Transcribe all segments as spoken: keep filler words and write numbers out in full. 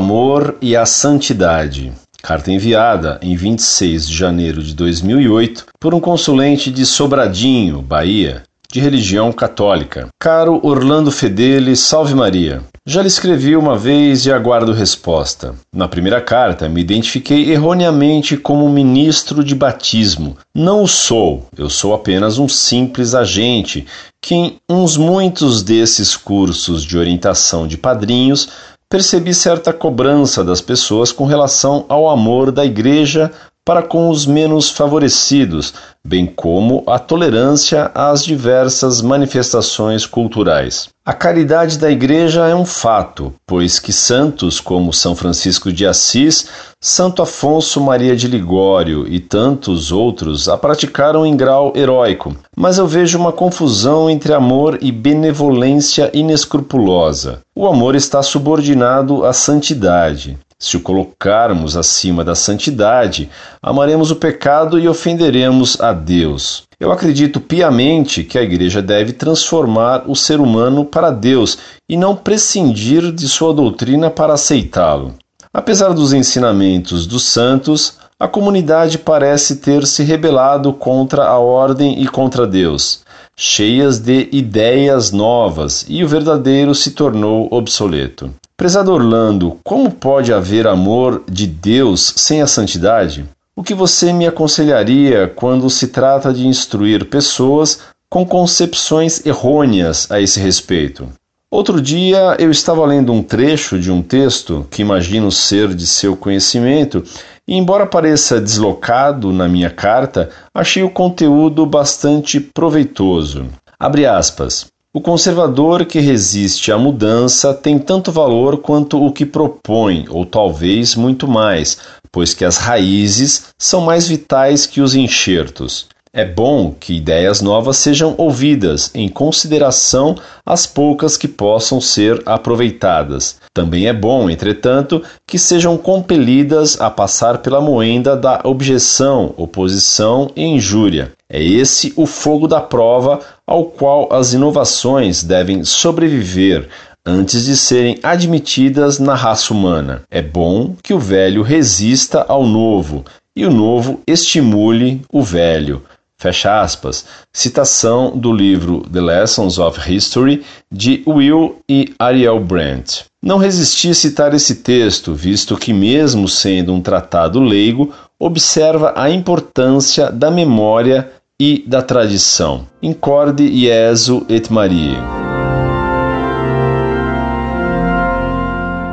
amor e a santidade. Carta enviada em vinte e seis de janeiro de dois mil e oito por um consulente de Sobradinho, Bahia, de religião católica. Caro Orlando Fedeli, salve Maria. Já lhe escrevi uma vez e aguardo resposta. Na primeira carta, me identifiquei erroneamente como ministro de batismo. Não o sou, eu sou apenas um simples agente, que em uns muitos desses cursos de orientação de padrinhos, percebi certa cobrança das pessoas com relação ao amor da igreja para com os menos favorecidos, bem como a tolerância às diversas manifestações culturais. A caridade da igreja é um fato, pois que santos como São Francisco de Assis, Santo Afonso Maria de Ligório e tantos outros a praticaram em grau heróico, mas eu vejo uma confusão entre amor e benevolência inescrupulosa. O amor está subordinado à santidade. Se o colocarmos acima da santidade, amaremos o pecado e ofenderemos a Deus. Eu acredito piamente que a igreja deve transformar o ser humano para Deus e não prescindir de sua doutrina para aceitá-lo. Apesar dos ensinamentos dos santos, a comunidade parece ter se rebelado contra a ordem e contra Deus, cheias de ideias novas, e o verdadeiro se tornou obsoleto. Prezado Orlando, como pode haver amor de Deus sem a santidade? O que você me aconselharia quando se trata de instruir pessoas com concepções errôneas a esse respeito? Outro dia eu estava lendo um trecho de um texto que imagino ser de seu conhecimento e, embora pareça deslocado na minha carta, achei o conteúdo bastante proveitoso. Abre aspas. O conservador que resiste à mudança tem tanto valor quanto o que propõe, ou talvez muito mais, pois que as raízes são mais vitais que os enxertos. É bom que ideias novas sejam ouvidas, em consideração às poucas que possam ser aproveitadas. Também é bom, entretanto, que sejam compelidas a passar pela moenda da objeção, oposição e injúria. É esse o fogo da prova ao qual as inovações devem sobreviver antes de serem admitidas na raça humana. É bom que o velho resista ao novo e o novo estimule o velho. Fecha aspas. Citação do livro The Lessons of History, de Will e Ariel Brandt. Não resisti a citar esse texto, visto que, mesmo sendo um tratado leigo, observa a importância da memória e da tradição. Incorde Iesu et Maria.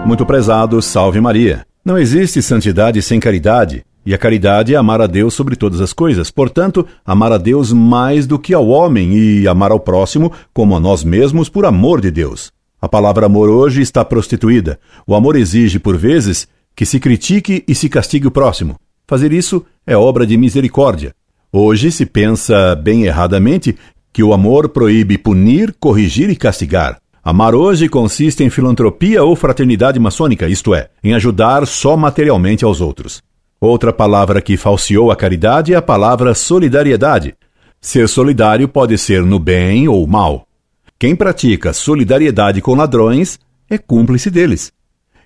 Muito prezado, salve Maria. Não existe santidade sem caridade. E a caridade é amar a Deus sobre todas as coisas, portanto, amar a Deus mais do que ao homem e amar ao próximo como a nós mesmos por amor de Deus. A palavra amor hoje está prostituída. O amor exige, por vezes, que se critique e se castigue o próximo. Fazer isso é obra de misericórdia. Hoje se pensa, bem erradamente, que o amor proíbe punir, corrigir e castigar. Amar hoje consiste em filantropia ou fraternidade maçônica, isto é, em ajudar só materialmente aos outros. Outra palavra que falseou a caridade é a palavra solidariedade. Ser solidário pode ser no bem ou mal. Quem pratica solidariedade com ladrões é cúmplice deles.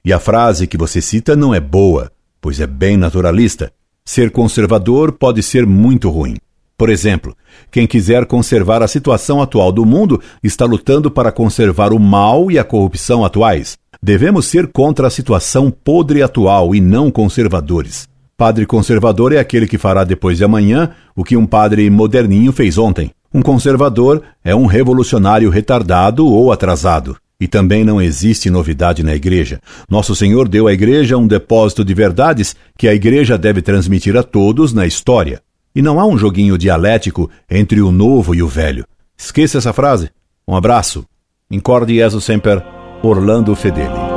E a frase que você cita não é boa, pois é bem naturalista. Ser conservador pode ser muito ruim. Por exemplo, quem quiser conservar a situação atual do mundo está lutando para conservar o mal e a corrupção atuais. Devemos ser contra a situação podre atual e não conservadores. Padre conservador é aquele que fará depois de amanhã o que um padre moderninho fez ontem. Um conservador é um revolucionário retardado ou atrasado. E também não existe novidade na igreja. Nosso Senhor deu à igreja um depósito de verdades que a igreja deve transmitir a todos na história. E não há um joguinho dialético entre o novo e o velho. Esqueça essa frase. Um abraço. Incorde Iesu Semper, Orlando Fedeli.